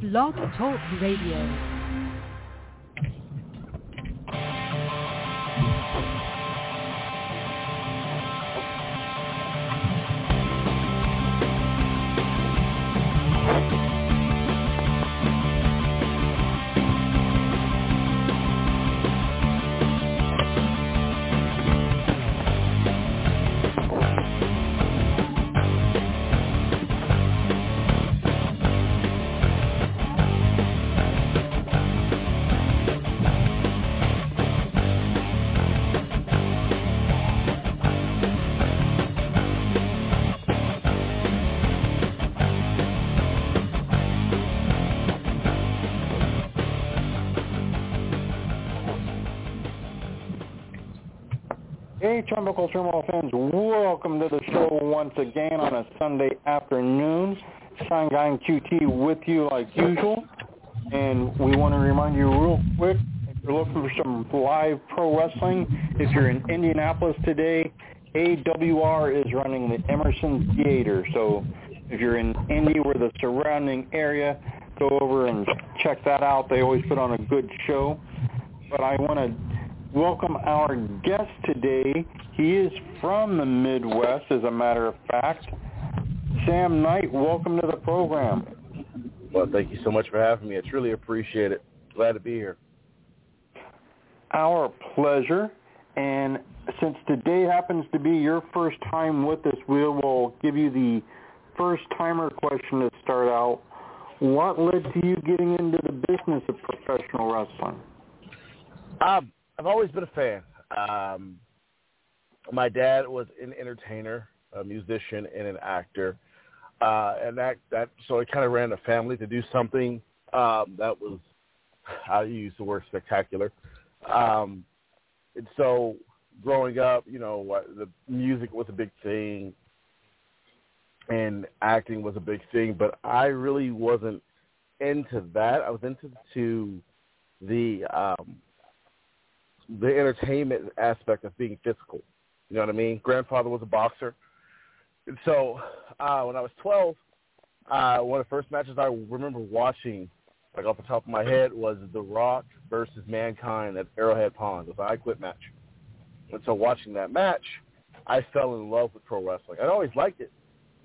Blog Talk Radio. Hey, Turnbuckle Turmoil fans, welcome to the show once again on a Sunday afternoon. Shine Guy and QT with you like usual. And we want to remind you real quick, if you're looking for some live pro wrestling, if you're in Indianapolis today, AWR is running the Emerson Theater. So if you're in Indy or the surrounding area, go over and check that out. They always put on a good show. But I want to welcome our guest today. He is from the Midwest, as a matter of fact. Sam Knight, welcome to the program. Well, thank you so much for having me. I truly appreciate it. Glad to be here. Our pleasure. And since today happens to be your first time with us, we will give you the first-timer question to start out. What led to you getting into the business of professional wrestling? I've always been a fan. My dad was an entertainer, a musician, and an actor, and so I kind of ran a family to do something that was, I use the word spectacular. And so growing up, you know, the music was a big thing, and acting was a big thing, but I really wasn't into that. I was into the entertainment aspect of being physical. You know what I mean? Grandfather was a boxer. And so when I was 12, one of the first matches I remember watching, like off the top of my head, was The Rock versus Mankind at Arrowhead Pond. It was an I Quit match. And so watching that match, I fell in love with pro wrestling. I'd always liked it,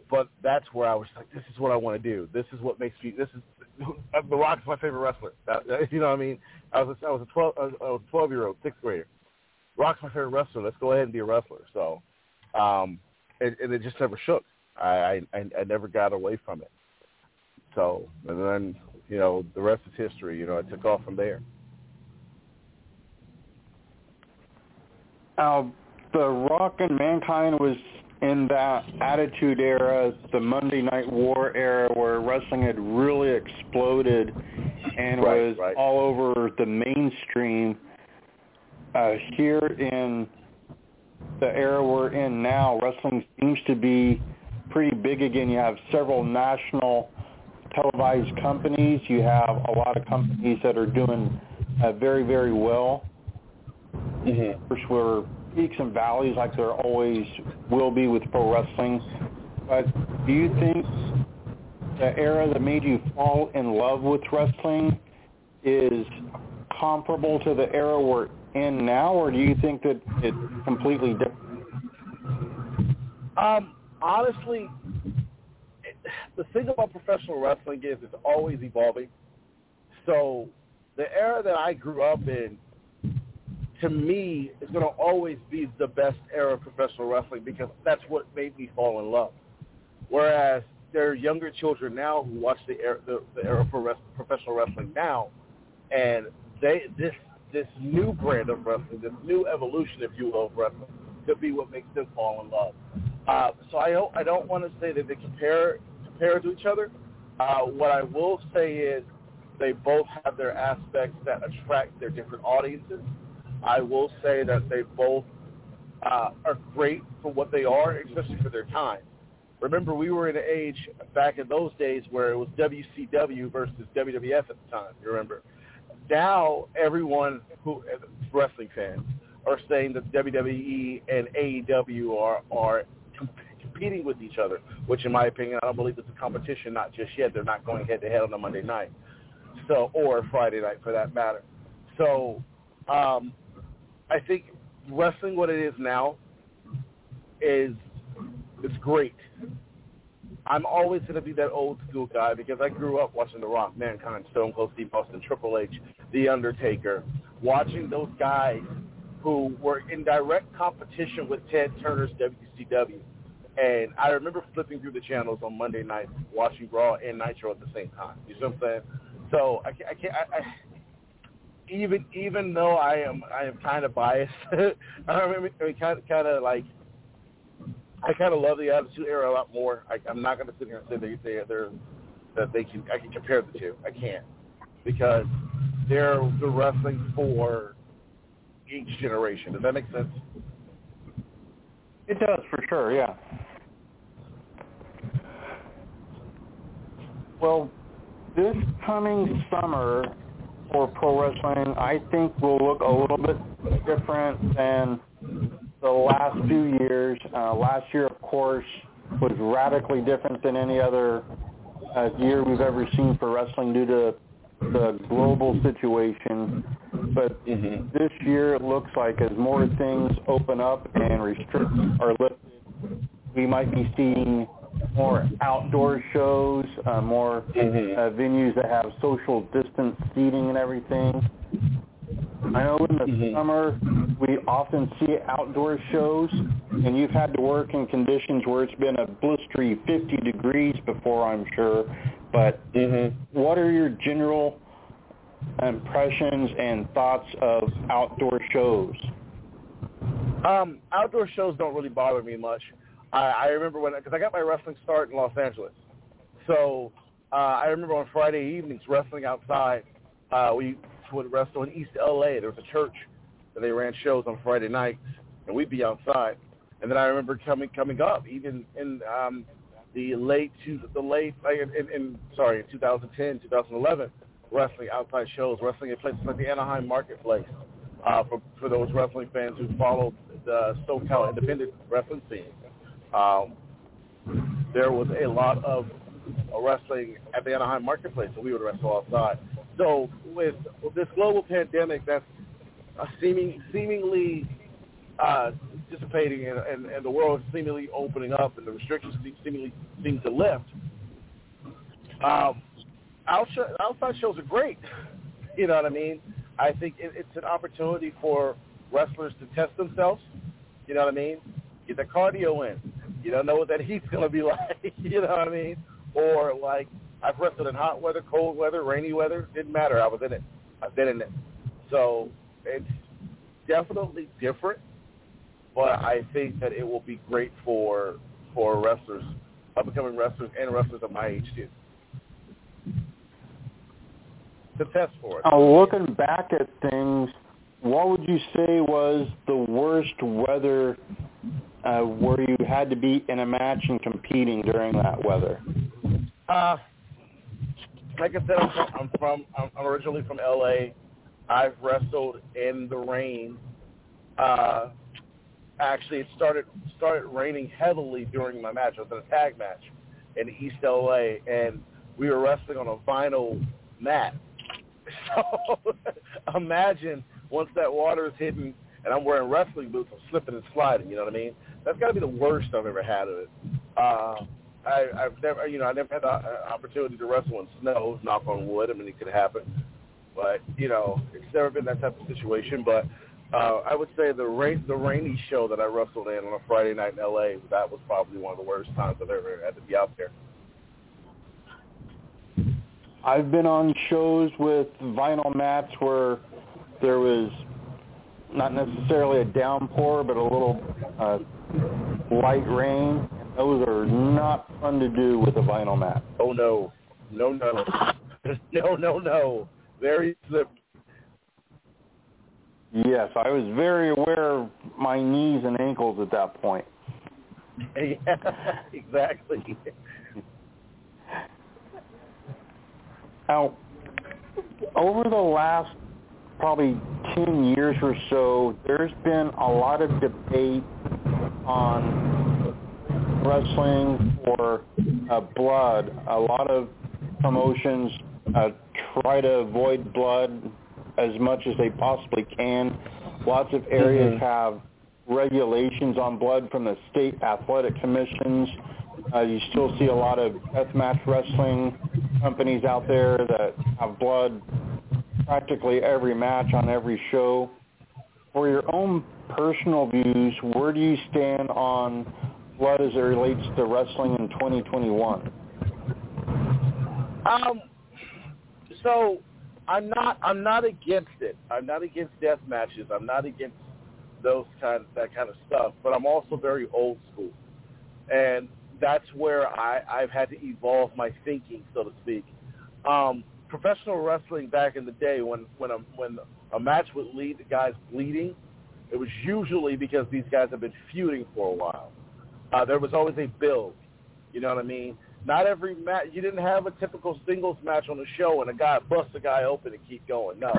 but that's where I was like, this is what I want to do. This is what makes me, The Rock is my favorite wrestler. You know what I mean? I was a 12-year-old, sixth grader. Rock's my favorite wrestler. Let's go ahead and be a wrestler. So, and it just never shook. I never got away from it. So, and then, you know, the rest is history. You know, I took off from there. The Rock and Mankind was in that Attitude Era, the Monday Night War era, where wrestling had really exploded and was all over the mainstream. Here in the era we're in now, wrestling seems to be pretty big again. You have several national televised companies. You have a lot of companies that are doing very, very well. Mm-hmm. Of course, we're peaks and valleys like there always will be with pro wrestling, but do you think the era that made you fall in love with wrestling is comparable to the era we're in now, or do you think that it's completely different? Honestly, the thing about professional wrestling is it's always evolving. So the era that I grew up in, to me, it's going to always be the best era of professional wrestling because that's what made me fall in love. Whereas there are younger children now who watch the era for professional wrestling now, and this new brand of wrestling, this new evolution, if you will, of wrestling, could be what makes them fall in love. So I don't want to say that they compare to each other. What I will say is they both have their aspects that attract their different audiences. I will say that they both are great for what they are, especially for their time. Remember, we were in an age back in those days where it was WCW versus WWF at the time, you remember? Now, everyone who is wrestling fans are saying that WWE and AEW are competing with each other, which in my opinion, I don't believe it's a competition, not just yet. They're not going head-to-head on a Monday night, so, or Friday night for that matter. So I think wrestling, what it is now, is great. I'm always going to be that old school guy because I grew up watching The Rock, Mankind, Stone Cold, Steve Austin, Triple H, The Undertaker, watching those guys who were in direct competition with Ted Turner's WCW. And I remember flipping through the channels on Monday nights, watching Raw and Nitro at the same time. You see what I'm saying? So even though I am kind of biased, I kind of love the Attitude Era a lot more. I'm not going to sit here and say I can compare the two. I can't, because they're the wrestling for each generation. Does that make sense? It does, for sure, yeah. Well, this coming summer for pro wrestling, I think will look a little bit different than the last few years. Last year, of course, was radically different than any other year we've ever seen for wrestling due to the global situation. But this year, it looks like as more things open up and restrictions are lifted, we might be seeing more outdoor shows, more venues that have social distance seating and everything. I know in the summer we often see outdoor shows, and you've had to work in conditions where it's been a blistery 50 degrees before, I'm sure. But what are your general impressions and thoughts of outdoor shows? Outdoor shows don't really bother me much. I remember because I got my wrestling start in Los Angeles. So I remember on Friday evenings wrestling outside. We would wrestle in East L.A. There was a church, and they ran shows on Friday nights, and we'd be outside. And then I remember coming up, even in in 2010, 2011, wrestling outside shows, wrestling in places like the Anaheim Marketplace for those wrestling fans who followed the SoCal independent wrestling scene. There was a lot of wrestling at the Anaheim Marketplace, so we would wrestle outside. So with this global pandemic that's seemingly dissipating and the world seemingly opening up and the restrictions seemingly seem to lift, outside shows are great. You know what I mean? I think it's an opportunity for wrestlers to test themselves. You know what I mean? Get the cardio in. You don't know what that heat's going to be like. You know what I mean? Or like, I've wrestled in hot weather, cold weather, rainy weather. Didn't matter. I was in it. I've been in it. So it's definitely different, but I think that it will be great for wrestlers, up-and-coming wrestlers, and wrestlers of my age, too. To test for it. Looking back at things, what would you say was the worst weather where you had to be in a match and competing during that weather? Like I said, I'm originally from L.A. I've wrestled in the rain. Actually, it started raining heavily during my match. I was in a tag match in East L.A., and we were wrestling on a vinyl mat. So imagine once that water is hidden, and I'm wearing wrestling boots, I'm slipping and sliding, you know what I mean? That's got to be the worst I've ever had of it. I never had the opportunity to wrestle in snow. Knock on wood. I mean, it could happen, but it's never been that type of situation. But I would say the rainy show that I wrestled in on a Friday night in L.A., that was probably one of the worst times I've ever had to be out there. I've been on shows with vinyl mats where there was not necessarily a downpour, but a little light rain. Those are not fun to do with a vinyl mat. Oh, no. No. No. Very slippery. Yes, I was very aware of my knees and ankles at that point. Yeah, exactly. Now, over the last probably 10 years or so, there's been a lot of debate on wrestling or blood. A lot of promotions try to avoid blood as much as they possibly can. Lots of areas have regulations on blood from the state athletic commissions. You still see a lot of deathmatch wrestling companies out there that have blood practically every match on every show. For your own personal views, where do you stand on blood as it relates to wrestling in 2021? So I'm not against it. I'm not against death matches. I'm not against that kind of stuff. But I'm also very old school, and that's where I've had to evolve my thinking, so to speak. Professional wrestling back in the day, when a match would lead to guys bleeding, it was usually because these guys have been feuding for a while. There was always a build. You know what I mean? Not every match. You didn't have a typical singles match on the show and a guy busts a guy open and keep going. No.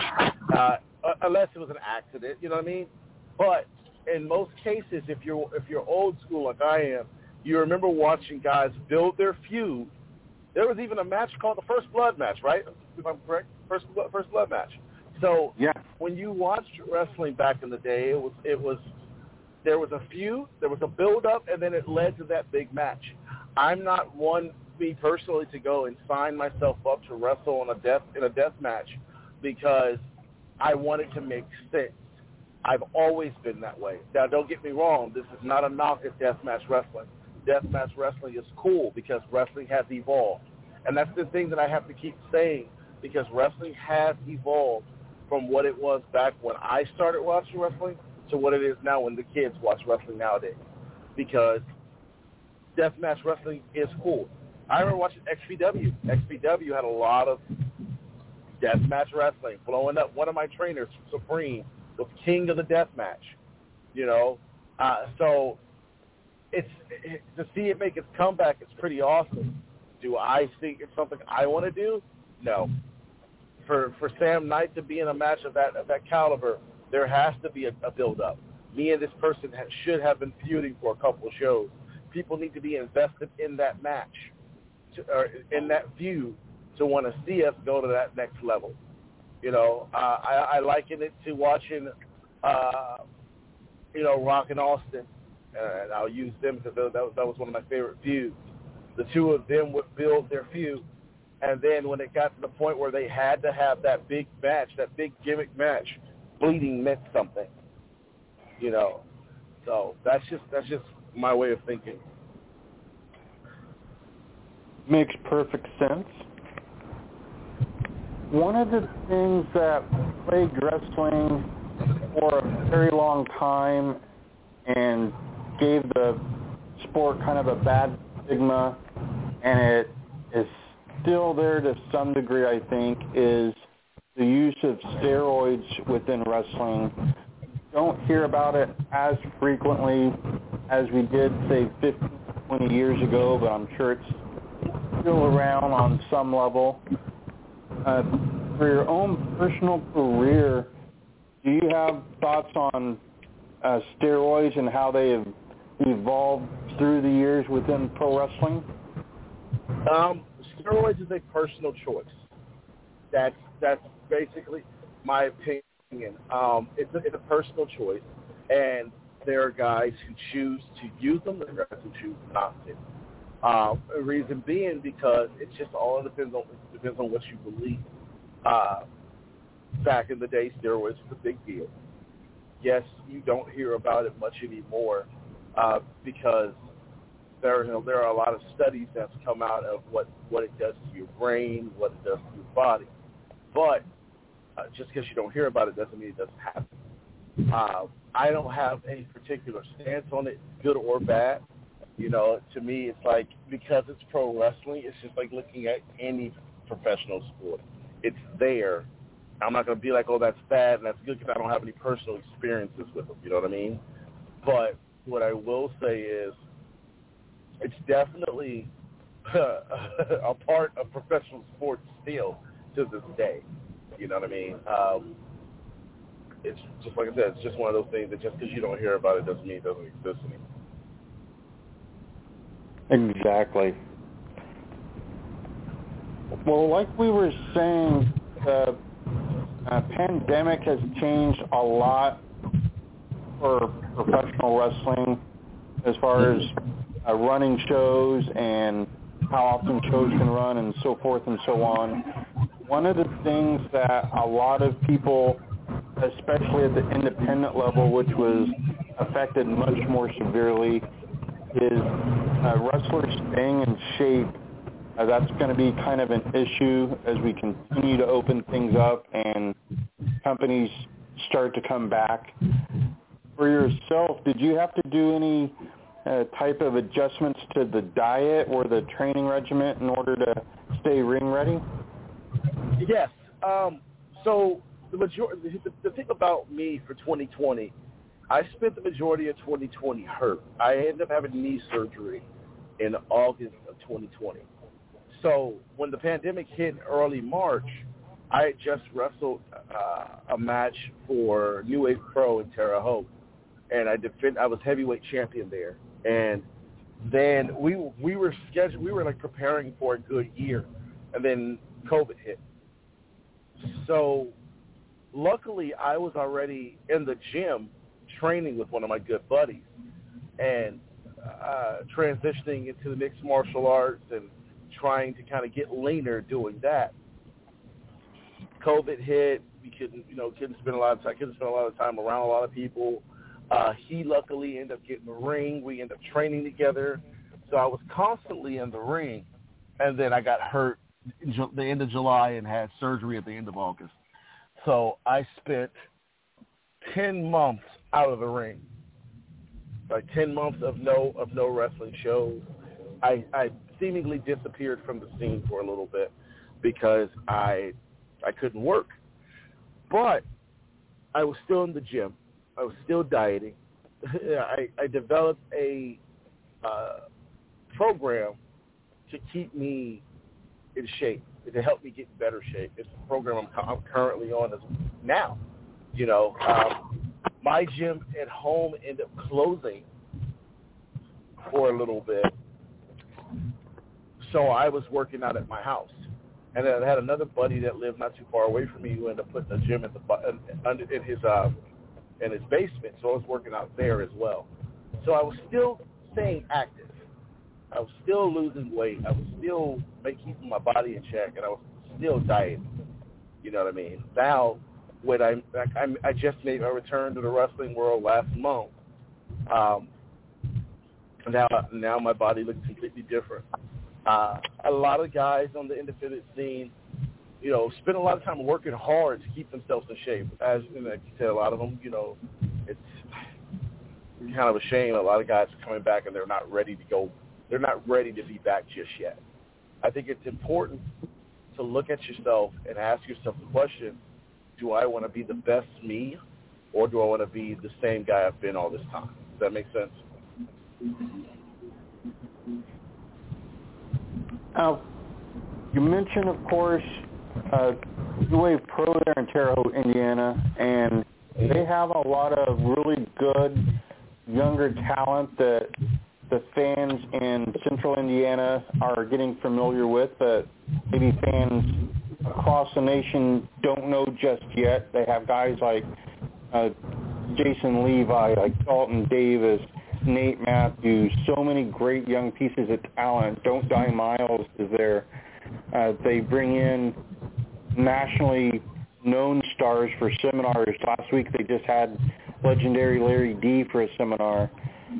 Unless it was an accident. You know what I mean? But in most cases, if you're old school like I am, you remember watching guys build their feud. There was even a match called the First Blood match, right? If I'm correct, First Blood match. So yeah. When you watched wrestling back in the day, it was there was a feud, there was a build up, and then it led to that big match. I'm not me personally to go and sign myself up to wrestle in a death match because I want it to make sense. I've always been that way. Now, don't get me wrong. This is not a knock at deathmatch wrestling. Deathmatch wrestling is cool because wrestling has evolved. And that's the thing that I have to keep saying, because wrestling has evolved from what it was back when I started watching wrestling to what it is now when the kids watch wrestling nowadays, because deathmatch wrestling is cool. I remember watching XPW. XPW had a lot of deathmatch wrestling blowing up. One of my trainers, Supreme, was king of the deathmatch, you know. So it's to see it make its comeback, it's pretty awesome. Do I think it's something I want to do? No. For Sam Knight to be in a match of that caliber, there has to be a build-up. Me and this person should have been feuding for a couple of shows. People need to be invested in that match, or in that feud, to want to see us go to that next level. You know, I liken it to watching, you know, Rock and Austin, and I'll use them because that was one of my favorite feuds. The two of them would build their feud, and then when it got to the point where they had to have that big match, that big gimmick match, bleeding meant something. You know, so that's just my way of thinking. Makes perfect sense. One of the things that plagued wrestling for a very long time and gave the sport kind of a bad stigma, and it is still there to some degree, I think, is the use of steroids within wrestling. Don't hear about it as frequently as we did, say, 15, 20 years ago, but I'm sure it's still around on some level. For your own personal career, do you have thoughts on steroids and how they have evolved through the years within pro wrestling? Steroids is a personal choice. That's basically my opinion. It's a personal choice, and there are guys who choose to use them, and there are guys who choose not to. The reason being because it just all depends on what you believe. Back in the day, steroids was a big deal. Yes, you don't hear about it much anymore because there are a lot of studies that's come out of what it does to your brain, what it does to your body. But just because you don't hear about it doesn't mean it doesn't happen. I don't have any particular stance on it, good or bad. You know, to me, it's like, because it's pro wrestling, it's just like looking at any professional sport. It's there. I'm not going to be like, oh, that's bad and that's good, because I don't have any personal experiences with them. You know what I mean? But what I will say is it's definitely a part of professional sports still to this day. You know what I mean? It's just like I said, it's just one of those things that just because you don't hear about it doesn't mean it doesn't exist anymore. Exactly. Well, like we were saying, the pandemic has changed a lot for professional wrestling as far as running shows and how often shows can run and so forth and so on. One of the things that a lot of people, especially at the independent level, which was affected much more severely, is wrestlers staying in shape. That's going to be kind of an issue as we continue to open things up and companies start to come back. For yourself, did you have to do any type of adjustments to the diet or the training regimen in order to stay ring ready? Yes. So the majority, the thing about me for 2020, I spent the majority of 2020 hurt. I ended up having knee surgery in August of 2020. So when the pandemic hit early March, I had just wrestled a match for New Wave Pro in Terre Haute, and I was heavyweight champion there. And then we were scheduled. We were like preparing for a good year, and then COVID hit. So luckily, I was already in the gym training with one of my good buddies, and transitioning into the mixed martial arts and trying to kind of get leaner doing that. COVID hit. We couldn't spend a lot of time around a lot of people. He luckily ended up getting the ring. We ended up training together. So I was constantly in the ring, and then I got hurt the end of July and had surgery at the end of August. So I spent 10 months out of the ring, like 10 months of no wrestling shows. I seemingly disappeared from the scene for a little bit because I couldn't work. But I was still in the gym. I was still dieting. I developed a program to keep me in shape, to help me get in better shape. It's a program I'm currently on now. You know, my gym at home ended up closing for a little bit. So I was working out at my house, and I had another buddy that lived not too far away from me who ended up putting a gym in his basement. So I was working out there as well. So I was still staying active. I was still losing weight. I was still keeping my body in check, and I was still dieting. You know what I mean? Now, when I just made my return to the wrestling world last month. Now my body looks completely different. A lot of guys on the independent scene, you know, spend a lot of time working hard to keep themselves in shape. As you know, like you said, a lot of them, you know, it's kind of a shame. A lot of guys are coming back and they're not ready to go. They're not ready to be back just yet. I think it's important to look at yourself and ask yourself the question, do I want to be the best me, or do I want to be the same guy I've been all this time? Does that make sense? Now, you mentioned, of course, New Wave Pro there in Terre Haute, Indiana, and they have a lot of really good younger talent that the fans in central Indiana are getting familiar with, but maybe fans across the nation don't know just yet. They have guys like Jason Levi, like Dalton Davis, Nate Matthews, so many great young pieces of talent. Don't Die Miles is there. They bring in nationally known stars for seminars. Last week they just had legendary Larry D for a seminar.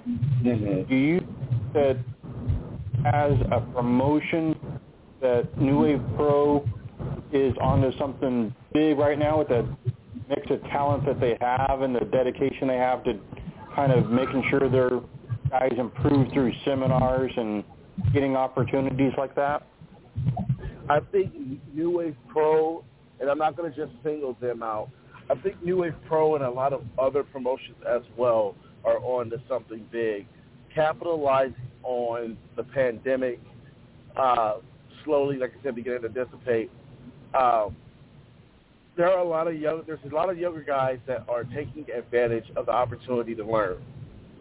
Mm-hmm. Do you think that as a promotion that New Wave Pro is onto something big right now with the mix of talent that they have and the dedication they have to kind of making sure their guys improve through seminars and getting opportunities like that? I think New Wave Pro, and I'm not going to just single them out, I think New Wave Pro and a lot of other promotions as well are on to something big, capitalizing on the pandemic slowly, like I said, beginning to dissipate. There's a lot of younger guys that are taking advantage of the opportunity to learn.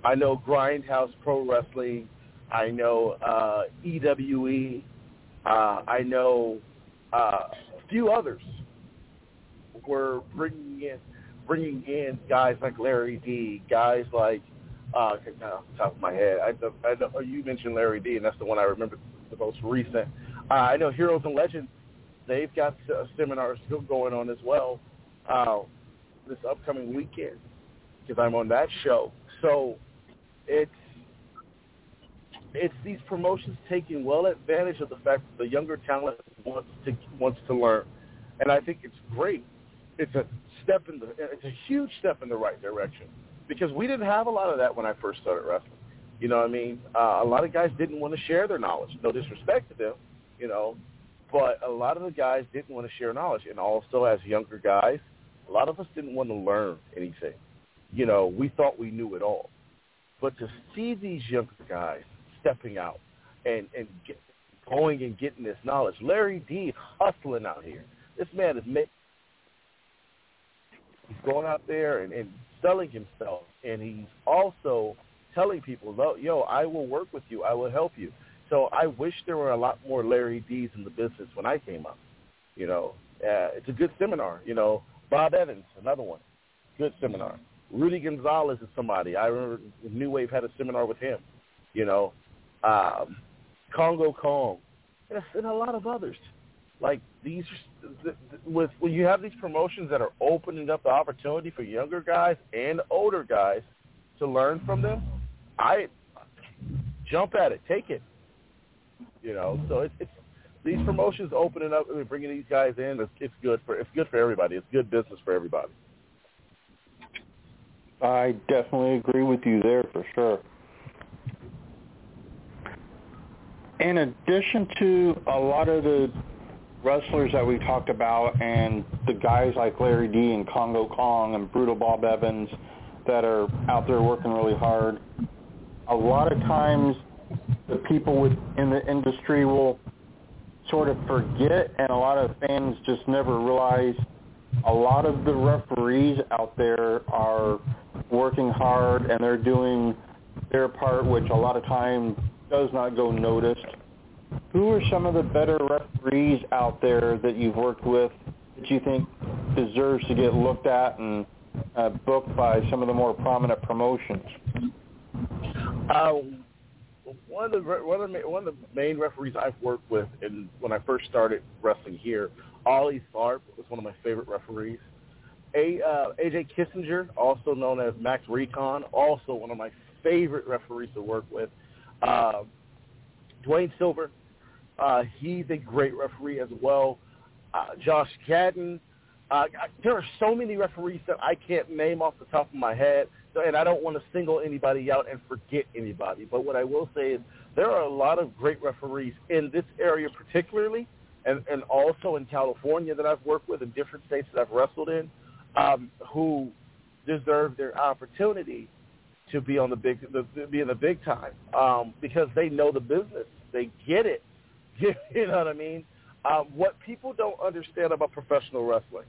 I know Grindhouse Pro Wrestling I know EWE. I know a few others were bringing in guys like Larry D, guys like off the top of my head. I know you mentioned Larry D, and that's the one I remember the most recent. I know Heroes and Legends. They've got seminars still going on as well this upcoming weekend because I'm on that show. So it's these promotions taking well advantage of the fact that the younger talent wants to learn, and I think it's great. It's a huge step in the right direction because we didn't have a lot of that when I first started wrestling. You know what I mean? A lot of guys didn't want to share their knowledge. No disrespect to them, you know, but a lot of the guys didn't want to share knowledge, and also as younger guys, a lot of us didn't want to learn anything. You know, we thought we knew it all. But to see these younger guys stepping out and going and getting this knowledge, Larry D hustling out here. This man is he's going out there and selling himself, and he's also telling people, yo, I will work with you. I will help you. So I wish there were a lot more Larry D's in the business when I came up. You know, it's a good seminar. You know, Bob Evans, another one, good seminar. Rudy Gonzalez is somebody. I remember New Wave had a seminar with him, you know. Congo Kong, and a lot of others. Like these, when you have these promotions that are opening up the opportunity for younger guys and older guys to learn from them, I jump at it, take it. You know, so it's these promotions opening up and bringing these guys in. It's good for everybody. It's good business for everybody. I definitely agree with you there for sure. In addition to a lot of the wrestlers that we talked about and the guys like Larry D and Congo Kong and Brutal Bob Evans that are out there working really hard, a lot of times the people in the industry will sort of forget, and a lot of fans just never realize a lot of the referees out there are working hard and they're doing their part, which a lot of time does not go noticed. Who are some of the better referees out there that you've worked with that you think deserves to get looked at and booked by some of the more prominent promotions? One of the main referees I've worked with, and when I first started wrestling here, Ollie Tharp was one of my favorite referees. A.J. Kissinger, also known as Max Recon, also one of my favorite referees to work with. Dwayne Silver, he's a great referee as well. Josh Cadden. There are so many referees that I can't name off the top of my head, and I don't want to single anybody out and forget anybody. But what I will say is there are a lot of great referees in this area particularly, and also in California that I've worked with in different states that I've wrestled in, who deserve their opportunity to be on the big time because they know the business, they get it. You know what I mean? What people don't understand about professional wrestling,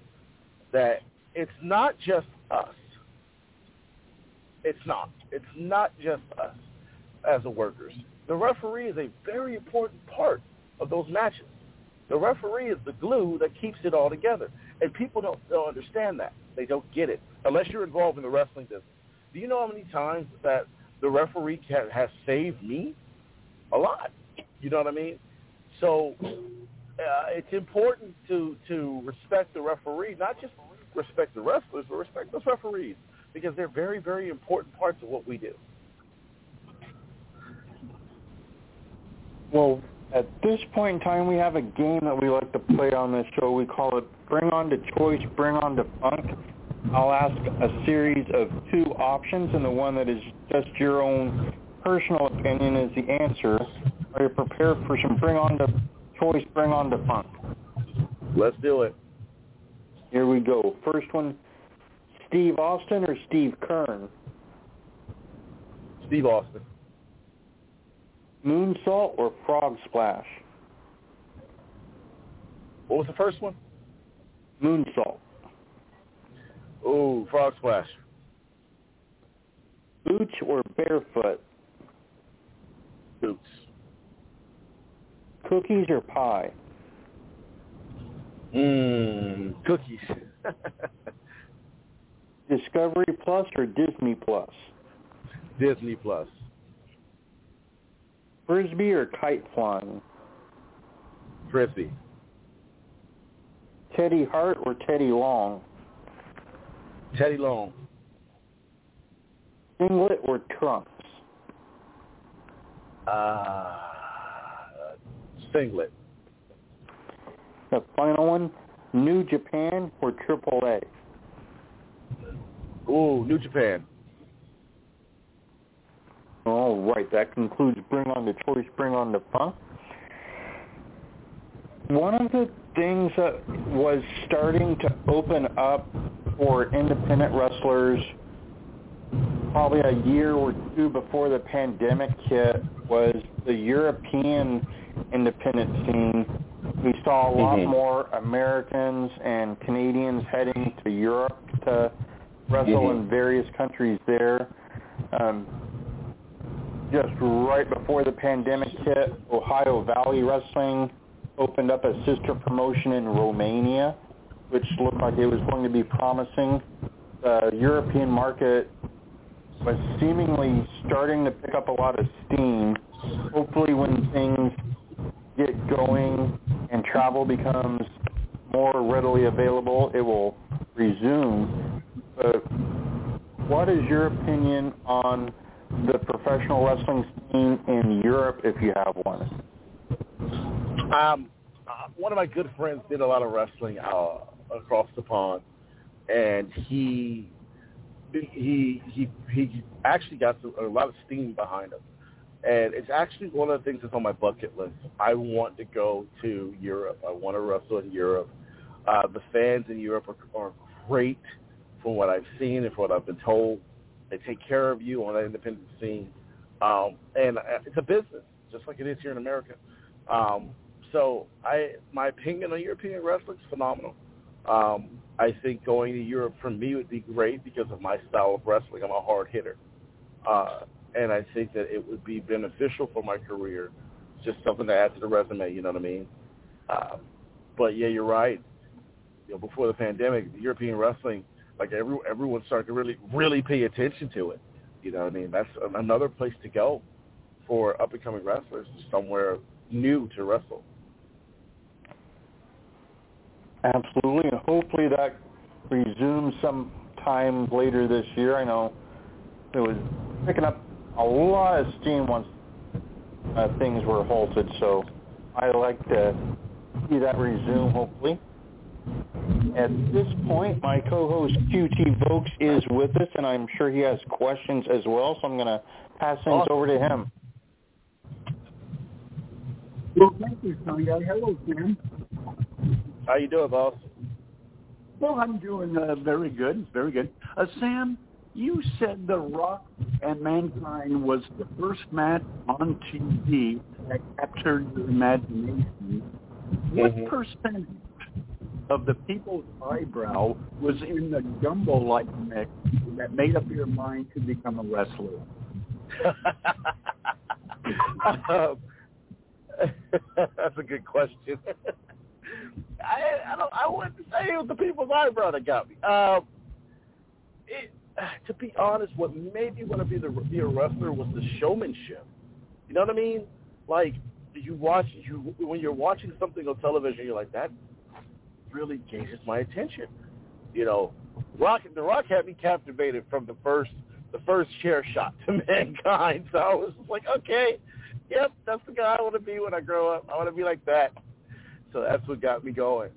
that it's not just us. It's not just us as the workers. The referee is a very important part of those matches. The referee is the glue that keeps it all together, and people don't understand that. They don't get it unless you're involved in the wrestling business. Do you know how many times that the referee has saved me? A lot. You know what I mean? So it's important to respect the referee, not just respect the wrestlers, but respect those referees because they're very, very important parts of what we do. Well, at this point in time, we have a game that we like to play on this show. We call it Bring On to Choice, Bring On to Funk. I'll ask a series of two options, and the one that is just your own personal opinion is the answer. Are you prepared for some Bring On to Choice, Bring On to Funk? Let's do it. Here we go. First one, Steve Austin or Steve Kern? Steve Austin. Moonsault or Frog Splash? What was the first one? Moonsault. Ooh, Frog Splash. Boots or Barefoot? boots. Cookies or pie? Cookies. Discovery Plus or Disney Plus? Disney Plus. Frisbee or kite flying? Frisbee. Teddy Hart or Teddy Long? Teddy Long. Singlet or trunks? Singlet. The final one, New Japan or AAA? Ooh, New Japan. All right, that concludes Bring On The Choice, Bring On The Funk. One of the things that was starting to open up for independent wrestlers probably a year or two before the pandemic hit was the European independent scene. We saw a lot more Americans and Canadians heading to Europe to wrestle in various countries there. Just right before the pandemic hit, Ohio Valley Wrestling opened up a sister promotion in Romania, which looked like it was going to be promising. The European market was seemingly starting to pick up a lot of steam. Hopefully when things get going and travel becomes more readily available, it will resume. But what is your opinion on the professional wrestling scene in Europe, if you have one? One of my good friends did a lot of wrestling across the pond, and he actually got a lot of steam behind him. And it's actually one of the things that's on my bucket list. I want to go to Europe. I want to wrestle in Europe. The fans in Europe are great from what I've seen and from what I've been told. They take care of you on that independent scene. And it's a business, just like it is here in America. So my opinion on European wrestling is phenomenal. I think going to Europe for me would be great because of my style of wrestling. I'm a hard hitter. And I think that it would be beneficial for my career. It's just something to add to the resume, you know what I mean? But, yeah, you're right. You know, before the pandemic, the European wrestling, like everyone started to really pay attention to it. You know what I mean? That's another place to go for up-and-coming wrestlers, somewhere new to wrestle. Absolutely, and hopefully that resumes sometime later this year. I know it was picking up a lot of steam once things were halted, so I like to see that resume, hopefully. At this point, my co-host QT Vokes is with us, and I'm sure he has questions as well, so I'm going to pass things over to him. Well, thank you, Congo. Hello, Sam. How you doing, boss? Well, I'm doing very good, very good. Sam, you said The Rock and Mankind was the first match on TV that captured your imagination. What percentage of the people's eyebrow was in the jumbo-like mix that made up your mind to become a wrestler? That's a good question. I wouldn't say it was the people's eyebrow that got me. To be honest, what made me want to be a wrestler was the showmanship. You know what I mean? Like when you're watching something on television, you're like, that really gauges my attention. You know, The Rock had me captivated from the first chair shot to Mankind. So I was like, okay, yep, that's the guy I want to be when I grow up. I want to be like that. So that's what got me going.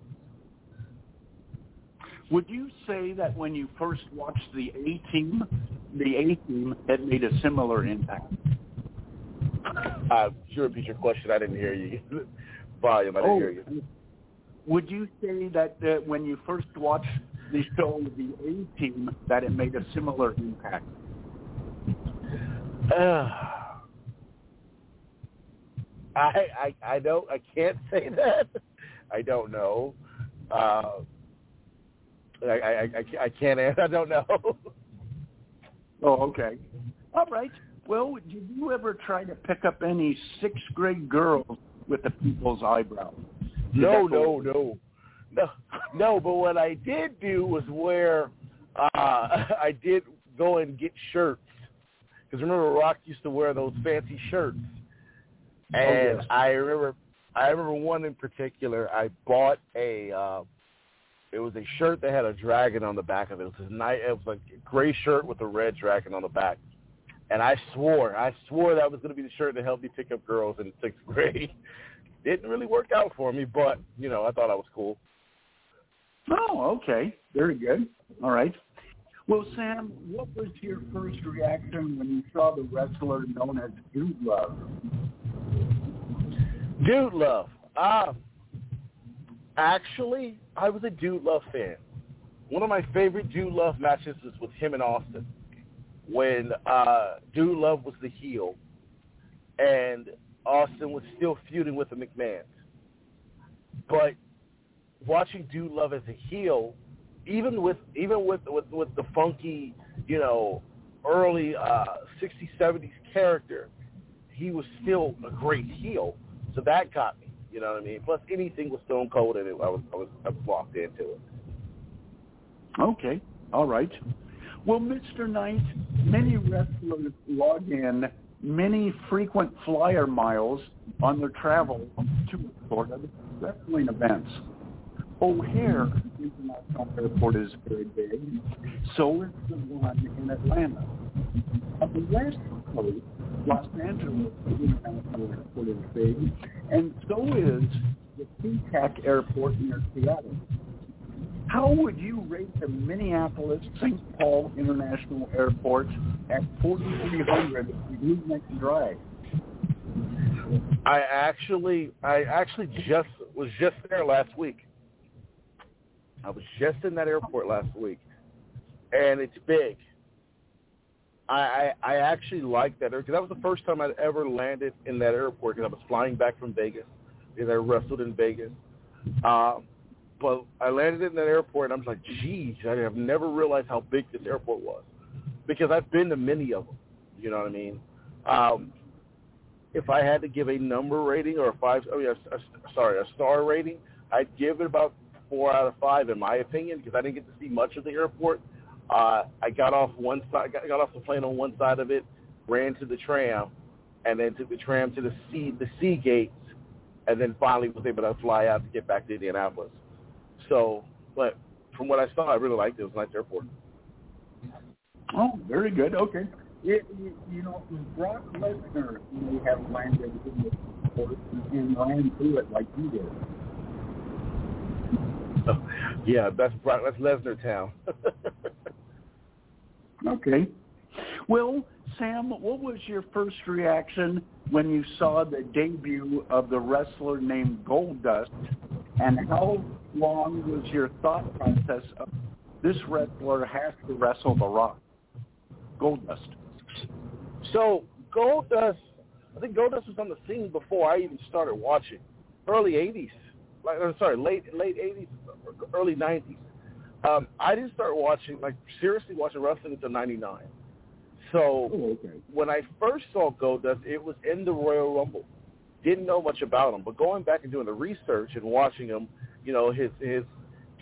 Would you say that when you first watched the A-Team, it made a similar impact? Could you repeat your question? I didn't hear you. Volume, I didn't hear you. Would you say that when you first watched the show The A-Team, that it made a similar impact? I can't say that. I don't know. I can't answer. I don't know. Oh, okay. All right. Well, did you ever try to pick up any sixth-grade girls with the people's eyebrows? No. But what I did do was wear. I did go and get shirts because remember Rock used to wear those fancy shirts, and I remember one in particular. I bought a. It was a shirt that had a dragon on the back of it. It was a gray shirt with a red dragon on the back. And I swore that was going to be the shirt that helped me pick up girls in 6th grade. Didn't really work out for me, but, you know, I thought I was cool. Oh, okay. Very good. All right. Well, Sam, what was your first reaction when you saw the wrestler known as Dude Love? Dude Love. Actually, I was a Dude Love fan. One of my favorite Dude Love matches is with him and Austin. When Dude Love was the heel, and Austin was still feuding with the McMahons. But watching Dude Love as a heel, even with the funky, you know, early 60s, 70s character, he was still a great heel. So that got me, you know what I mean? Plus anything with Stone Cold in it, I was locked into it. Okay, all right. Well, Mr. Knight, many wrestlers log in many frequent flyer miles on their travel to Florida wrestling events. O'Hare International Airport is very big, so is the one in Atlanta. On the West Coast, Los Angeles International Airport is big, and so is the SeaTac Airport near Seattle. How would you rate the Minneapolis-St. Paul International Airport at 4300 New Mexico Drive? I actually was just there last week. I was just in that airport last week, and it's big. I actually like that airport. That was the first time I'd ever landed in that airport because I was flying back from Vegas because I wrestled in Vegas. But I landed in that airport, and I'm like, geez, I have never realized how big this airport was because I've been to many of them, you know what I mean? If I had to give a number rating or a star rating, I'd give it about 4 out of 5 in my opinion because I didn't get to see much of the airport. I got off the plane on one side of it, ran to the tram, and then took the tram to the sea gates, and then finally was able to fly out to get back to Indianapolis. So, but from what I saw, I really liked it. It was a nice airport. Oh, very good. Okay. You know, Brock Lesnar may have landed in the airport and ran through it like you did. Oh, yeah, that's Lesnar town. Okay. Well, Sam, what was your first reaction when you saw the debut of the wrestler named Goldust, and how long was your thought process of this wrestler has to wrestle The Rock? Goldust. So Goldust, I think Goldust was on the scene before I even started watching. Early 80s. Late 80s, early 90s. I didn't start watching, seriously watching wrestling until 99. So when I first saw Goldust, it was in the Royal Rumble. Didn't know much about him, but going back and doing the research and watching him, you know, his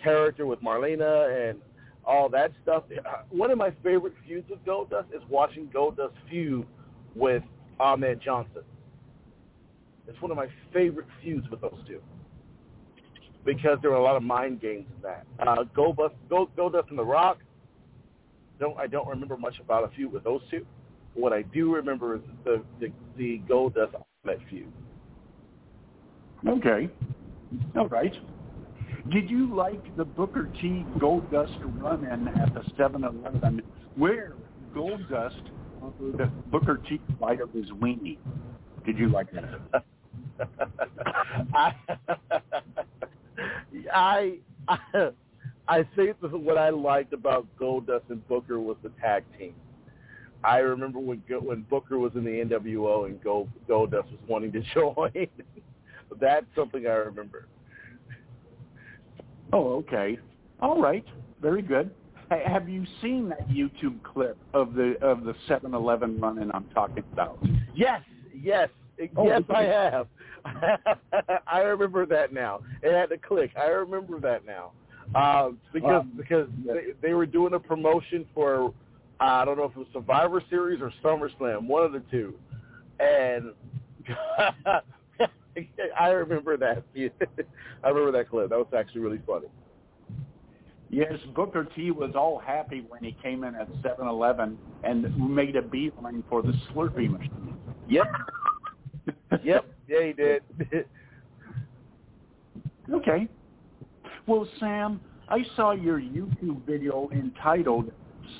character with Marlena and all that stuff. One of my favorite feuds with Goldust is watching Goldust feud with Ahmed Johnson. It's one of my favorite feuds with those two because there were a lot of mind games in that. Goldust and The Rock, I don't remember much about a feud with those two. What I do remember is the Goldust Ahmed feud. Okay. All right. Did you like the Booker T. Goldust run-in at the 7-Eleven where Goldust offered Booker T. a bite of his weenie? Did you like that? I think what I liked about Goldust and Booker was the tag team. I remember when Booker was in the NWO and Goldust was wanting to join. That's something I remember. Oh, okay. All right. Very good. Have you seen that YouTube clip of the 7-Eleven run-in I'm talking about? Yes, I have. I remember that now. It had to click. I remember that now because they were doing a promotion for I don't know if it was Survivor Series or SummerSlam, one of the two, and I remember that. I remember that clip. That was actually really funny. Yes, Booker T was all happy when he came in at 7-Eleven and made a beeline for the Slurpee machine. Yep. Yeah, he did. Okay. Well, Sam, I saw your YouTube video entitled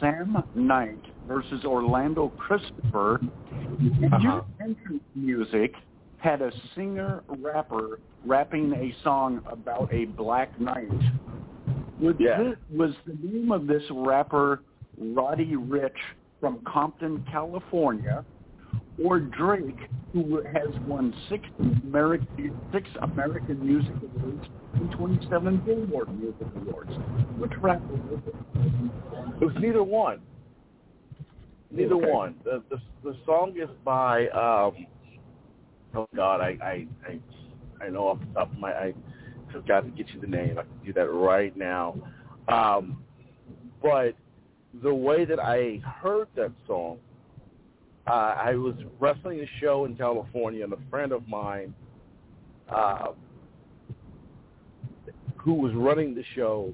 Sam Knight versus Orlando Christopher. Your entrance music had a singer-rapper rapping a song about a black knight. Was the name of this rapper Roddy Ricch from Compton, California, or Drake, who has won six American Music Awards and 27 Billboard Music Awards? Which rapper was it? It was neither one. Neither one. The song is by I know off the top of my head. I've got to get you the name. I can do that right now. But the way that I heard that song, I was wrestling a show in California, and a friend of mine who was running the show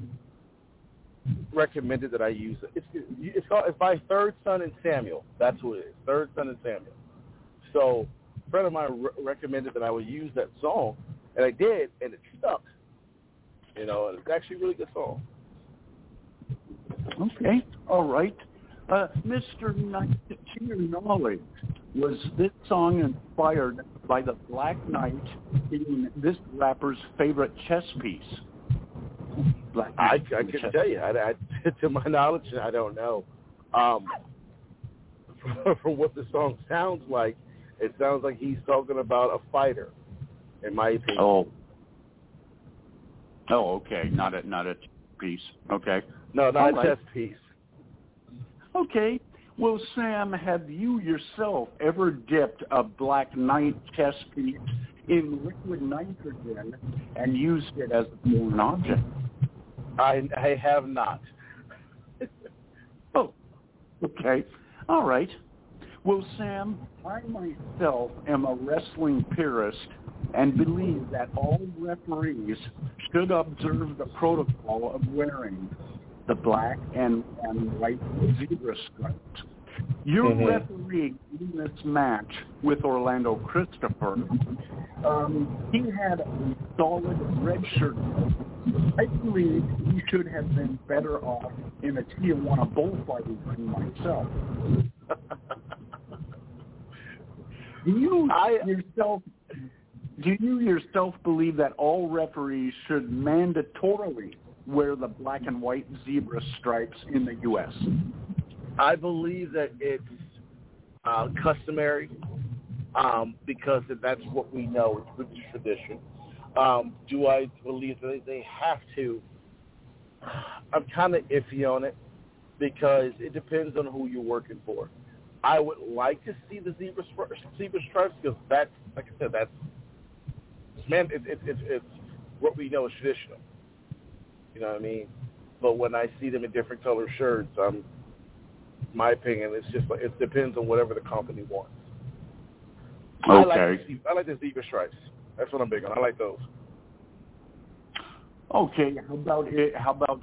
recommended that I use it. It's by Third Son and Samuel. That's what it is, Third Son and Samuel. So a friend of mine recommended that I would use that song. And I did, and it stuck. And it's actually a really good song. Okay, all right. Mr. Knight, to your knowledge, was this song inspired by the Black Knight in this rapper's favorite chess piece? I couldn't tell you. To my knowledge, I don't know. From what the song sounds like, it sounds like he's talking about a fighter. In my opinion. Oh, okay. Not a piece. Okay. No, not a chess piece. Okay. Well, Sam, have you yourself ever dipped a Black Knight chess piece in liquid nitrogen and used it as a foreign object? I have not. Oh. Okay. All right. Well, Sam, I myself am a wrestling purist and believe that all referees should observe the protocol of wearing the black and white zebra stripes. Your referee in this match with Orlando Christopher, he had a solid red shirt. I believe he should have been better off in a Tijuana bullfighting ring myself. Do you yourself believe that all referees should mandatorily wear the black and white zebra stripes in the U.S.? I believe that it's customary because that's what we know. It's British tradition. Do I believe that they have to? I'm kind of iffy on it because it depends on who you're working for. I would like to see the zebra stripes because that's, like I said, that's it's what we know is traditional. You know what I mean? But when I see them in different color shirts, my opinion, it's just it depends on whatever the company wants. Okay. I like the zebra stripes. That's what I'm big on. I like those. Okay. How about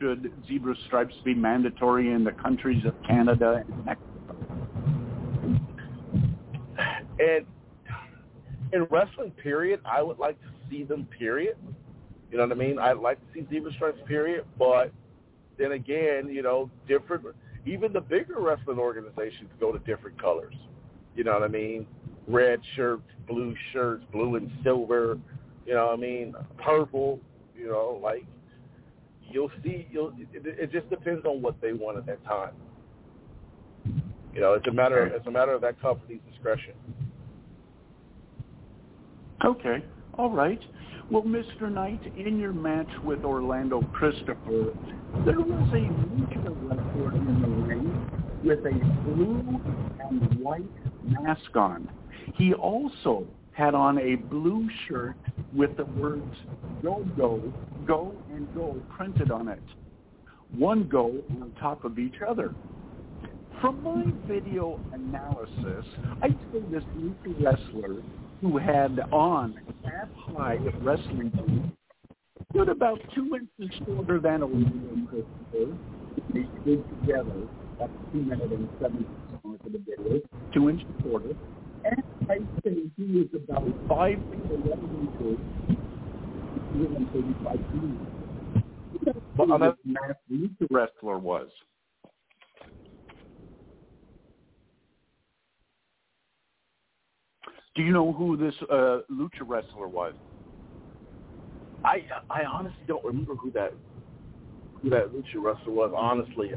should zebra stripes be mandatory in the countries of Canada and Mexico? And in wrestling, period, I would like to see them, period. You know what I mean? I'd like to see zebra stripes, period. But then again, different. Even the bigger wrestling organizations go to different colors. You know what I mean? Red shirts, blue and silver. You know what I mean? Purple. You'll see. It just depends on what they want at that time. It's a matter of that company's discretion. Okay. All right. Well, Mr. Knight, in your match with Orlando Christopher, there was a mutual record in the ring with a blue and white mask on. He also had on a blue shirt with the words "Go, Go, Go and Go" printed on it. One go on top of each other. From my video analysis, I see this goofy wrestler who had on half-high wrestling boots, stood about 2 inches shorter than Orlando Christopher. They stood together at 2 minutes and 7 seconds of the video, 2 inches shorter. And I say he was about 5'11" and 35 feet. That's how massive the wrestler was. Do you know who this lucha wrestler was? I honestly don't remember who that lucha wrestler was. Honestly,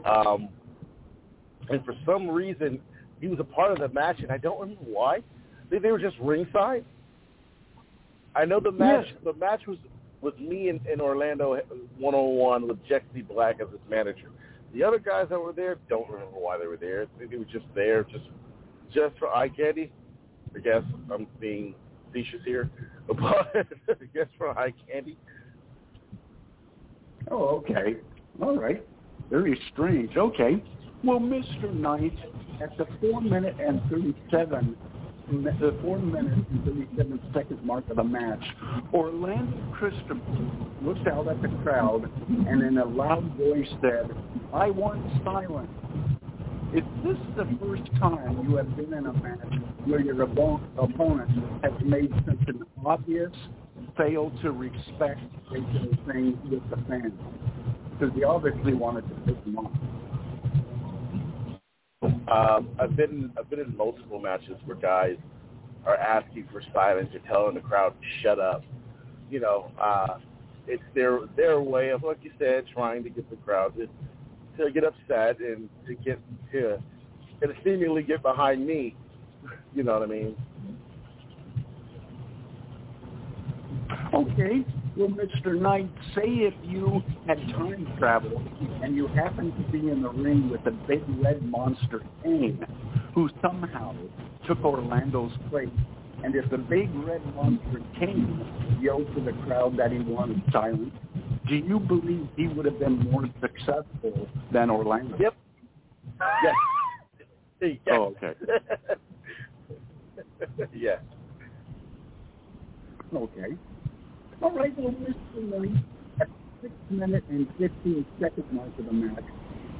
and for some reason he was a part of the match, and I don't remember why. They were just ringside. I know the match. Yes. The match was me and Orlando 101 with Jexy Black as his manager. The other guys that were there, don't remember why they were there. They were just there, just for eye candy. I guess I'm being facetious here, but I guess for eye candy. Oh, okay. All right. Very strange. Okay. Well, Mr. Knight, at the 4 minutes and 37 seconds mark of the match, Orlando Christopher looked out at the crowd and in a loud voice said, "I want silence." Is this the first time you have been in a match where your opponent has made such an obvious fail to respect regular things with the fans? Because they obviously wanted to pick them off. I've been in multiple matches where guys are asking for silence and telling the crowd to shut up. You know, it's their way of, like you said, trying to get the crowd to get upset and to seemingly get behind me. You know what I mean? Okay. Well, Mr. Knight, say if you had time travel and you happened to be in the ring with the big red monster Kane, who somehow took Orlando's place, and if the big red monster Kane yelled to the crowd that he wanted silence, do you believe he would have been more successful than Orlando? Yep. Yes. Yes. Oh, okay. Yes. Okay. All right, well, Mr. Knight, at 6 minutes and 15 seconds mark of the match,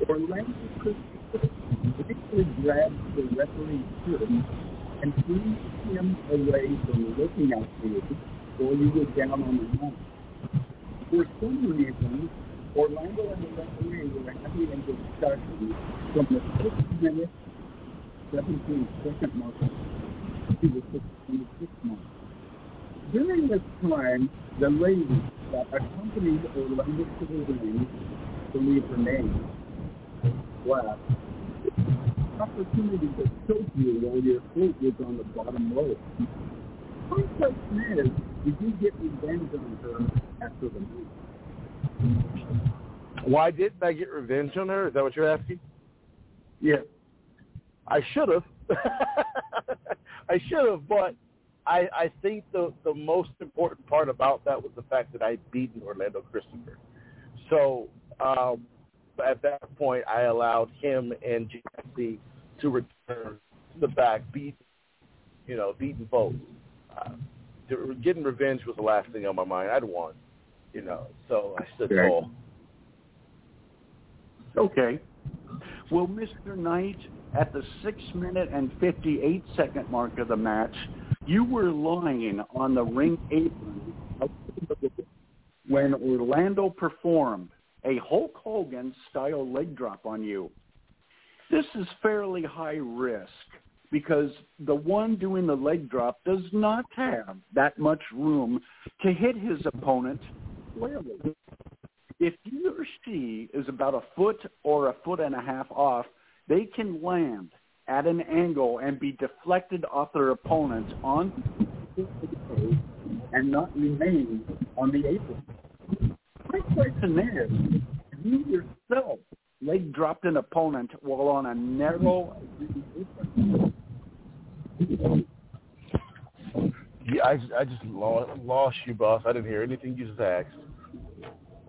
Orlando Christopher quickly grabbed the referee's shirt and threw him away from looking out for you, or you were down on the ground. For some reason, Orlando and the referee were having a discussion from the 6 minutes, 17 second mark to the 6th mark. During this time, the lady that accompanied Orlando to the ring, believe her name, wow, opportunity to choke you while your foot was on the bottom rope. My question is, did you get revenge on her after the move? Why didn't I get revenge on her? Is that what you're asking? Yes. I should have. But I think the most important part about that was the fact that I beaten Orlando Christopher. So at that point, I allowed him and Jesse to return the back, beaten both. Getting revenge was the last thing on my mind. I'd won, so I stood tall. Okay. Well, Mr. Knight, at the 6 minute and 58 second mark of the match, you were lying on the ring apron when Orlando performed a Hulk Hogan-style leg drop on you. This is fairly high risk, because the one doing the leg drop does not have that much room to hit his opponent squarely. If he or she is about 1 foot or 1.5 feet off, they can land at an angle and be deflected off their opponent on and not remain on the apron. My question is, you yourself leg dropped an opponent while on a narrow apron. Yeah, I just lost you, boss. I didn't hear anything you just asked.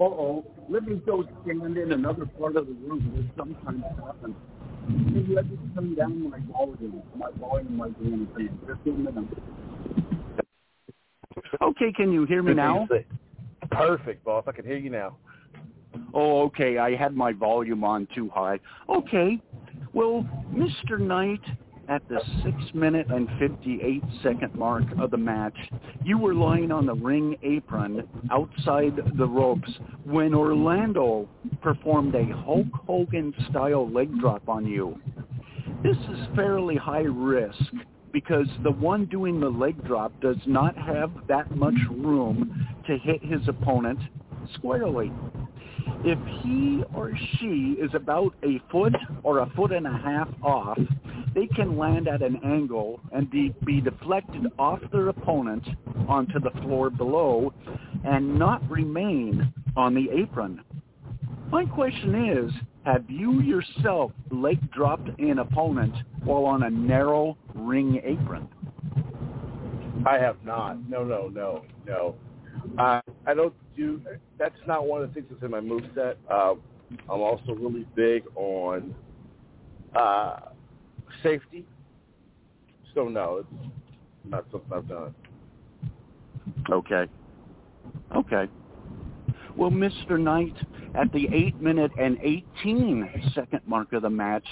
Uh-oh. Let me go stand in another part of the room, which sometimes happens. Let me come down my volume, please. Just give me a minute. Okay, can you hear me now? Perfect, boss. I can hear you now. Oh, okay. I had my volume on too high. Okay. Well, Mr. Knight, at the 6-minute and 58-second mark of the match, you were lying on the ring apron outside the ropes when Orlando performed a Hulk Hogan-style leg drop on you. This is fairly high risk because the one doing the leg drop does not have that much room to hit his opponent squarely. If he or she is about a foot or a foot and a half off, they can land at an angle and be deflected off their opponent onto the floor below and not remain on the apron. My question is, have you yourself leg dropped an opponent while on a narrow ring apron? I have not. No. I don't do – that's not one of the things that's in my moveset. I'm also really big on safety. So, no, it's not something I've done. Okay. Well, Mr. Knight, at the 8-minute and 18-second mark of the match,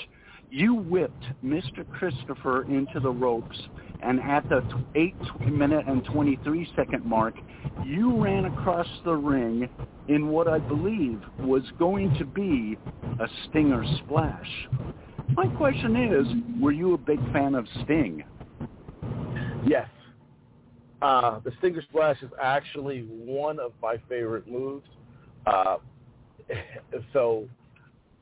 you whipped Mr. Christopher into the ropes, and at the 8-minute and 23-second mark, you ran across the ring in what I believe was going to be a Stinger Splash. My question is, were you a big fan of Sting? Yes. The Stinger Splash is actually one of my favorite moves. So,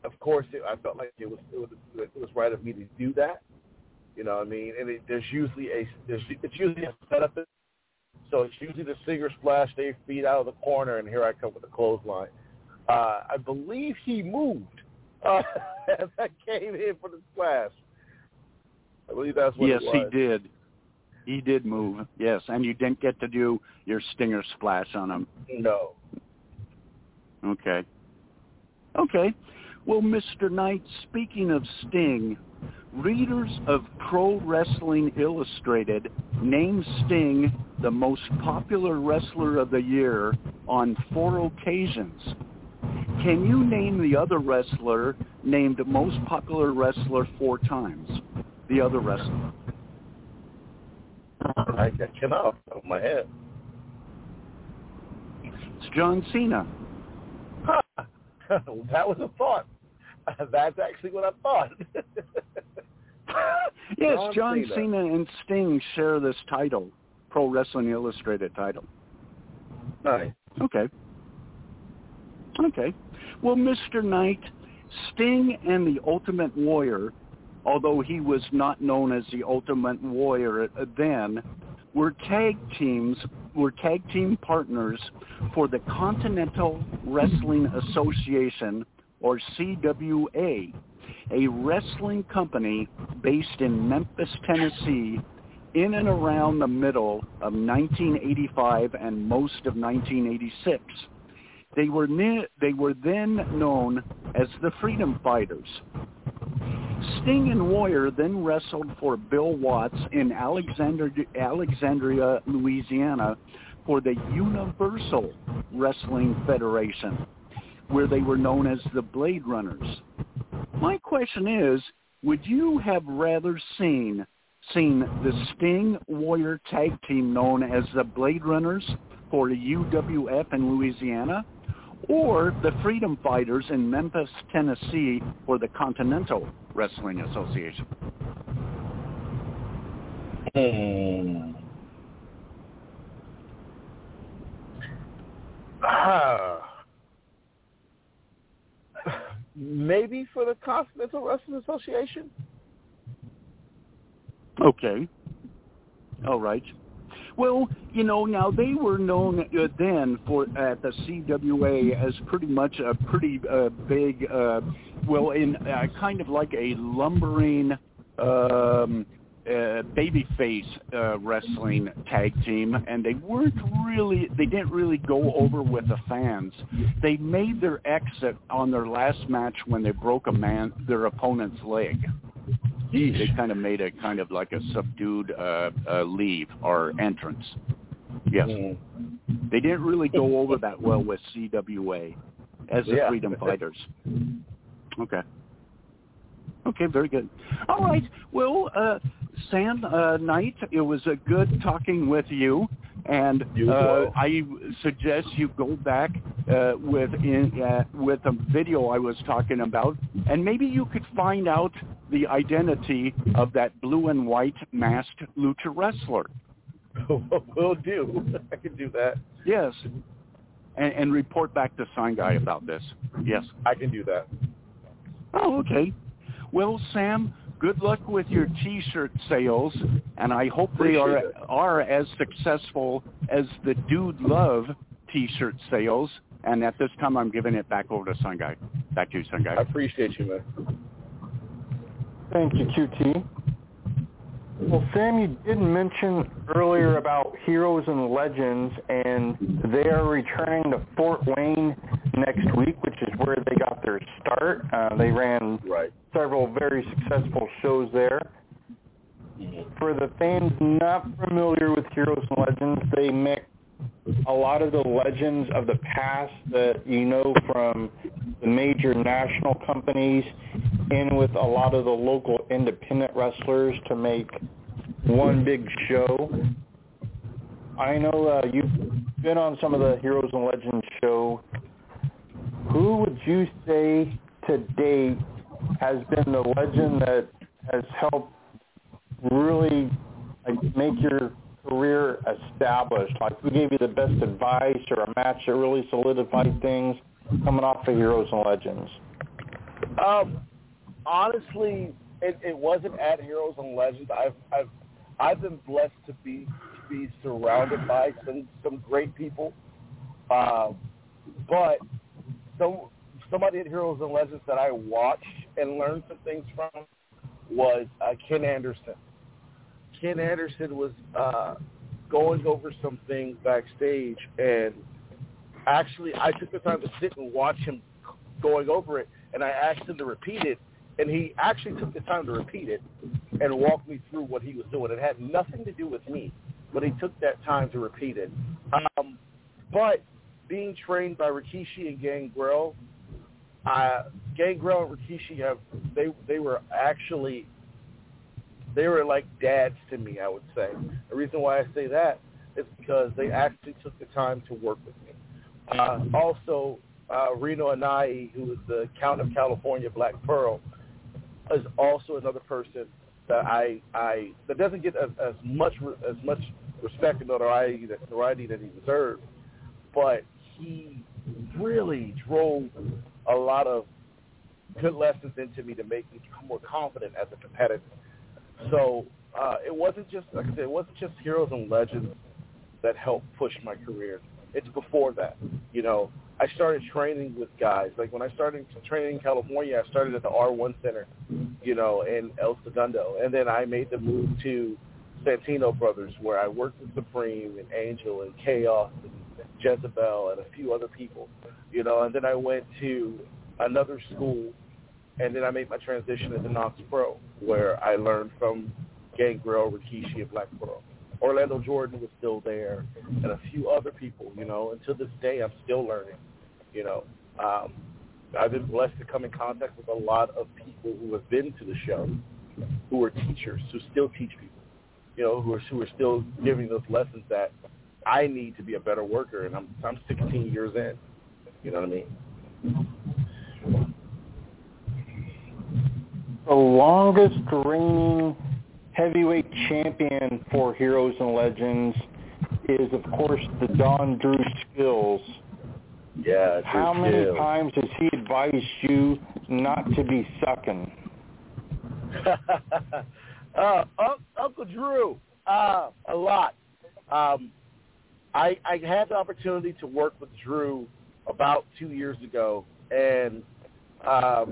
of course, I felt like it was right of me to do that. You know what I mean? And it's usually a setup. So it's usually the Stinger Splash, they feed out of the corner, and here I come with the clothesline. I believe he moved as I came in for the splash. I believe that's what it was. Yes, he did. He did move, yes. And you didn't get to do your Stinger Splash on him. No. Okay. Well, Mr. Knight, speaking of Sting, readers of Pro Wrestling Illustrated named Sting the most popular wrestler of the year on 4 occasions. Can you name the other wrestler named most popular wrestler 4 times? The other wrestler. I cannot off the top of my head. It's John Cena. That was a thought. That's actually what I thought. Yes, John Cena and Sting share this title, Pro Wrestling Illustrated title. Nice. Okay. Well, Mr. Knight, Sting and the Ultimate Warrior, although he was not known as the Ultimate Warrior then, were tag team partners for the Continental Wrestling Association, or CWA, a wrestling company based in Memphis, Tennessee, in and around the middle of 1985 and most of 1986. They were then known as the Freedom Fighters. Sting and Warrior then wrestled for Bill Watts in Alexandria, Louisiana, for the Universal Wrestling Federation, where they were known as the Blade Runners. My question is, would you have rather seen the Sting-Warrior tag team known as the Blade Runners for the UWF in Louisiana, or the Freedom Fighters in Memphis, Tennessee, for the Continental Wrestling Association? Maybe for the Continental Wrestling Association? Okay. All right. Well, you know, now they were known then for at the CWA as pretty much a pretty big, well, in kind of like a lumbering babyface wrestling tag team, and they didn't really go over with the fans. They made their exit on their last match when they broke their opponent's leg. Jeez. They kind of made a kind of like a subdued leave or entrance. Yes. They didn't really go over that well with CWA as the Freedom Fighters. Okay. Okay, very good. All right. Well, Sam Knight, it was a good talking with you. And I suggest you go back with a video I was talking about, and maybe you could find out the identity of that blue and white masked lucha wrestler. Will do. I can do that. Yes. And report back to Sign Guy about this. Yes. I can do that. Oh, okay. Well, Sam, good luck with your T-shirt sales, and I hope they are as successful as the Dude Love T-shirt sales. And at this time, I'm giving it back over to Sun Guy. Back to you, Sun Guy. I appreciate you, man. Thank you, QT. Well, Sam, you did mention earlier about Heroes and Legends, and they are returning to Fort Wayne next week, which is where they got their start. They ran several very successful shows there. For the fans not familiar with Heroes and Legends, they mix a lot of the legends of the past that you know from the major national companies in with a lot of the local independent wrestlers to make one big show. I know you've been on some of the Heroes and Legends show. Who would you say to date has been the legend that has helped really make your career established? Like, who gave you the best advice or a match that really solidified things coming off of Heroes and Legends? Honestly, it wasn't at Heroes and Legends. I've been blessed to be surrounded by some great people, but somebody at Heroes and Legends that I watched and learned some things from was Ken Anderson. Ken Anderson was going over some things backstage, and actually I took the time to sit and watch him going over it, and I asked him to repeat it, and he actually took the time to repeat it and walked me through what he was doing. It had nothing to do with me, but he took that time to repeat it. But being trained by Rikishi and Gangrel, Gangrel and Rikishi were like dads to me, I would say. The reason why I say that is because they actually took the time to work with me. Also, Reno Anai, who is the Count of California Black Pearl, is also another person that that doesn't get as much respect and notoriety that he deserves, but he really drove a lot of good lessons into me to make me more confident as a competitor. So it wasn't just, like I said, it wasn't just Heroes and Legends that helped push my career. It's before that, you know. I started training with guys. Like when I started training in California, I started at the R1 Center, you know, in El Segundo, and then I made the move to Santino Brothers, where I worked with Supreme and Angel and Chaos and Jezebel and a few other people, you know. And then I went to another school, and then I made my transition into Knox Pro, where I learned from Gangrel, Rikishi, and Black Pearl. Orlando Jordan was still there, and a few other people, you know. And to this day, I'm still learning, you know. I've been blessed to come in contact with a lot of people who have been to the show, who are teachers, who still teach people, you know, who are still giving those lessons that I need to be a better worker, and I'm 16 years in. You know what I mean? The longest reigning heavyweight champion for Heroes and Legends is, of course, the Don Drew Skills. Yeah, how many times has he advised you not to be sucking? Uncle Drew, a lot. I had the opportunity to work with Drew about 2 years ago, and I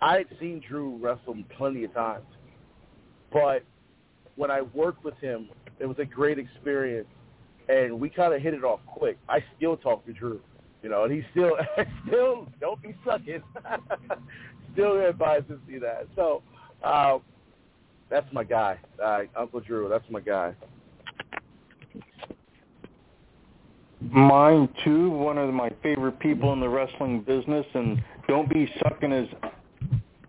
had seen Drew wrestle plenty of times. But when I worked with him, it was a great experience, and we kind of hit it off quick. I still talk to Drew, you know, and he still don't be sucking, still advises me that. So that's my guy, Uncle Drew. That's my guy. Mine, too, one of my favorite people in the wrestling business, and don't be sucking is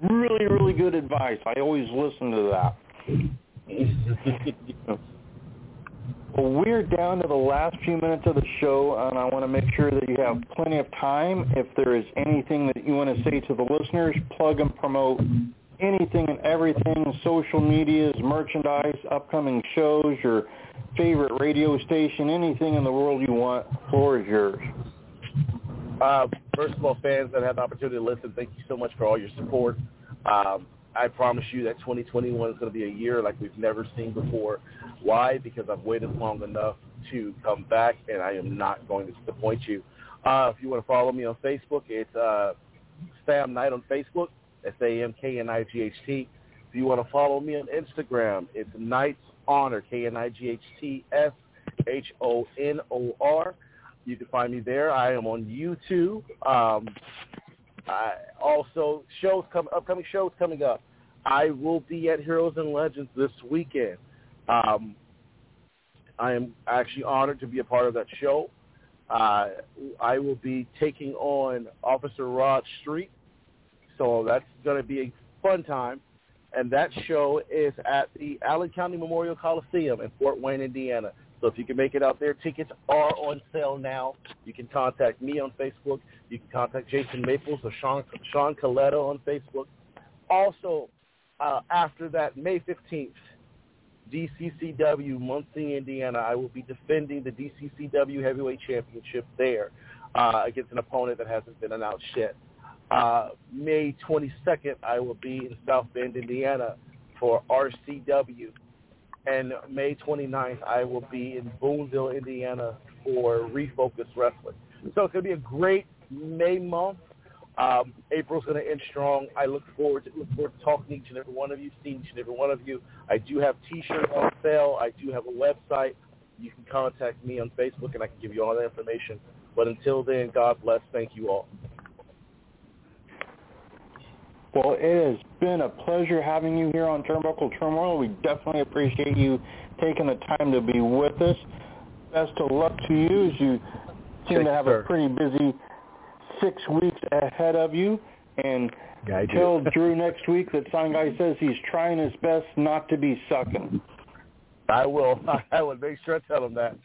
really, really good advice. I always listen to that. Well, we're down to the last few minutes of the show, and I want to make sure that you have plenty of time. If there is anything that you want to say to the listeners, plug and promote anything and everything, social medias, merchandise, upcoming shows, your favorite radio station, anything in the world you want, floor is yours. First of all, fans that have the opportunity to listen, thank you so much for all your support. I promise you that 2021 is going to be a year like we've never seen before. Why? Because I've waited long enough to come back, and I am not going to disappoint you. If you want to follow me on Facebook, it's Sam Knight on Facebook. That's A-M-K-N-I-G-H-T. If you want to follow me on Instagram, it's Knight's Honor, K-N-I-G-H-T-S-H-O-N-O-R. You can find me there. I am on YouTube. Also, upcoming shows coming up. I will be at Heroes and Legends this weekend. I am actually honored to be a part of that show. I will be taking on Officer Rod Street, so that's going to be a fun time. And that show is at the Allen County Memorial Coliseum in Fort Wayne, Indiana. So if you can make it out there, tickets are on sale now. You can contact me on Facebook. You can contact Jason Maples or Sean Coletto on Facebook. Also, after that, May 15th, DCCW, Muncie, Indiana. I will be defending the DCCW Heavyweight Championship there against an opponent that hasn't been announced yet. May 22nd, I will be in South Bend, Indiana for RCW. And May 29th, I will be in Boonville, Indiana for Refocus Wrestling. So it's going to be a great May month. April's going to end strong. I look forward to talking to each and every one of you, seeing each and every one of you. I do have T-shirts on sale. I do have a website. You can contact me on Facebook, and I can give you all that information. But until then, God bless. Thank you all. Well, it has been a pleasure having you here on Turnbuckle Turmoil. We definitely appreciate you taking the time to be with us. Best of luck to you, as you seem to have a pretty busy 6 weeks ahead of you. And tell Drew next week that Sound Guy says he's trying his best not to be sucking. I will. I will make sure I tell him that.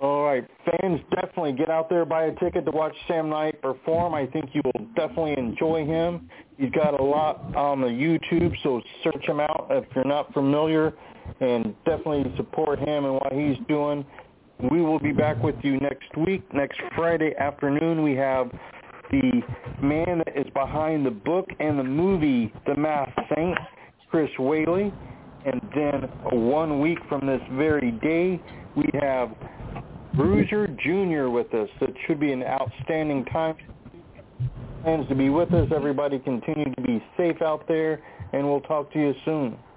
All right, fans, definitely get out there, buy a ticket to watch Sam Knight perform. I think you will definitely enjoy him. He's got a lot on the YouTube, so search him out if you're not familiar, and definitely support him and what he's doing. We will be back with you next week. Next Friday afternoon, we have the man that is behind the book and the movie, The Masked Saint, Chris Whaley. And then 1 week from this very day, we have Bruiser Jr. with us. It should be an outstanding time. Plans to be with us. Everybody continue to be safe out there, and we'll talk to you soon.